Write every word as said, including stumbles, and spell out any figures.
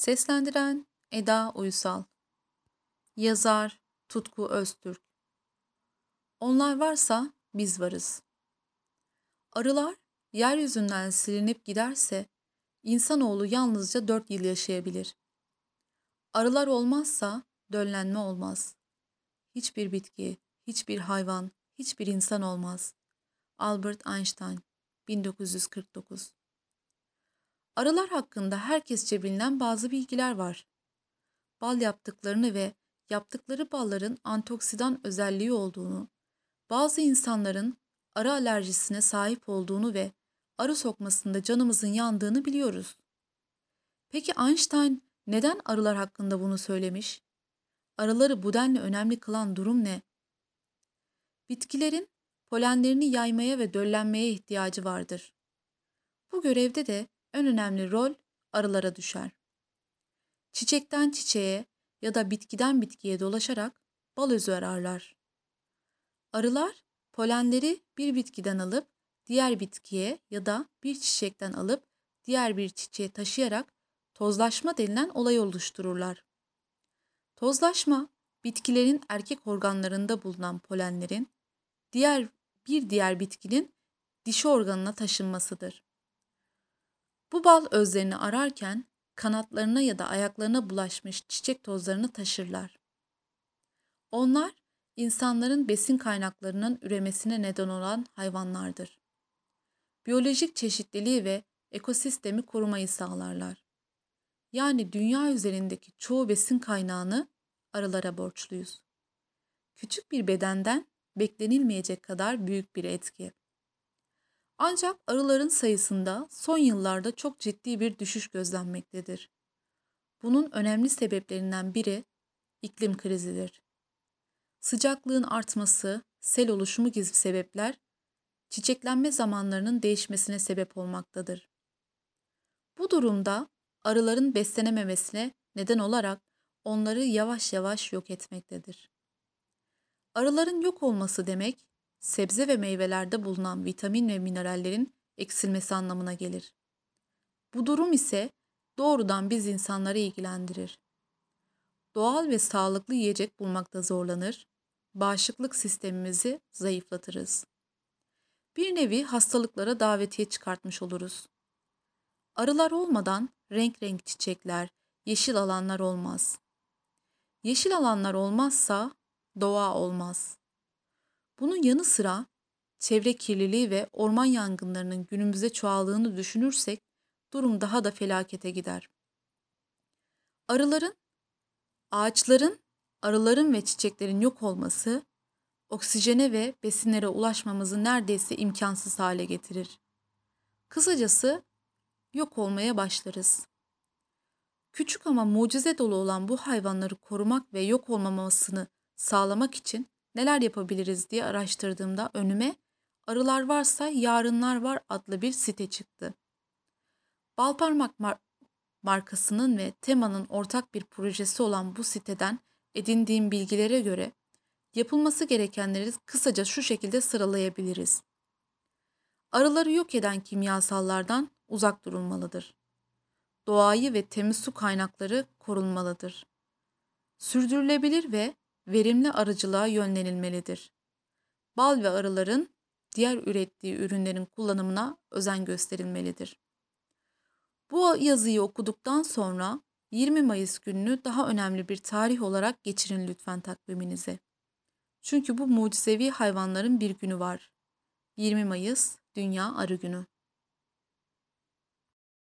Seslendiren Eda Uysal. Yazar Tutku Öztürk. Onlar varsa biz varız. Arılar yeryüzünden silinip giderse insanoğlu yalnızca dört yıl yaşayabilir. Arılar olmazsa döllenme olmaz. Hiçbir bitki, hiçbir hayvan, hiçbir insan olmaz. Albert Einstein, bin dokuz yüz kırk dokuz. Arılar hakkında herkesçe bilinen bazı bilgiler var. Bal yaptıklarını ve yaptıkları balların antioksidan özelliği olduğunu, bazı insanların arı alerjisine sahip olduğunu ve arı sokmasında canımızın yandığını biliyoruz. Peki Einstein neden arılar hakkında bunu söylemiş? Arıları bu denli önemli kılan durum ne? Bitkilerin polenlerini yaymaya ve döllenmeye ihtiyacı vardır. Bu görevde de en önemli rol arılara düşer. Çiçekten çiçeğe ya da bitkiden bitkiye dolaşarak bal özü ararlar. Arılar polenleri bir bitkiden alıp diğer bitkiye ya da bir çiçekten alıp diğer bir çiçeğe taşıyarak tozlaşma denilen olayı oluştururlar. Tozlaşma, bitkilerin erkek organlarında bulunan polenlerin diğer bir diğer bitkinin dişi organına taşınmasıdır. Bu bal özlerini ararken kanatlarına ya da ayaklarına bulaşmış çiçek tozlarını taşırlar. Onlar insanların besin kaynaklarının üremesine neden olan hayvanlardır. Biyolojik çeşitliliği ve ekosistemi korumayı sağlarlar. Yani dünya üzerindeki çoğu besin kaynağını arılara borçluyuz. Küçük bir bedenden beklenilmeyecek kadar büyük bir etki. Ancak arıların sayısında son yıllarda çok ciddi bir düşüş gözlenmektedir. Bunun önemli sebeplerinden biri iklim krizidir. Sıcaklığın artması, sel oluşumu gibi sebepler çiçeklenme zamanlarının değişmesine sebep olmaktadır. Bu durumda arıların beslenememesine neden olarak onları yavaş yavaş yok etmektedir. Arıların yok olması demek, sebze ve meyvelerde bulunan vitamin ve minerallerin eksilmesi anlamına gelir. Bu durum ise doğrudan biz insanları ilgilendirir. Doğal ve sağlıklı yiyecek bulmakta zorlanır, bağışıklık sistemimizi zayıflatırız. Bir nevi hastalıklara davetiye çıkartmış oluruz. Arılar olmadan renk renk çiçekler, yeşil alanlar olmaz. Yeşil alanlar olmazsa doğa olmaz. Bunun yanı sıra çevre kirliliği ve orman yangınlarının günümüze çoğaldığını düşünürsek durum daha da felakete gider. Arıların, ağaçların, arıların ve çiçeklerin yok olması oksijene ve besinlere ulaşmamızı neredeyse imkansız hale getirir. Kısacası yok olmaya başlarız. Küçük ama mucize dolu olan bu hayvanları korumak ve yok olmamasını sağlamak için neler yapabiliriz diye araştırdığımda önüme Arılar Varsa Yarınlar Var adlı bir site çıktı. Balparmak mar- markasının ve Tema'nın ortak bir projesi olan bu siteden edindiğim bilgilere göre yapılması gerekenleri kısaca şu şekilde sıralayabiliriz. Arıları yok eden kimyasallardan uzak durulmalıdır. Doğayı ve temiz su kaynakları korunmalıdır. Sürdürülebilir ve verimli arıcılığa yönlenilmelidir. Bal ve arıların diğer ürettiği ürünlerin kullanımına özen gösterilmelidir. Bu yazıyı okuduktan sonra yirmi Mayıs gününü daha önemli bir tarih olarak geçirin lütfen takviminize. Çünkü bu mucizevi hayvanların bir günü var. yirmi Mayıs Dünya Arı Günü.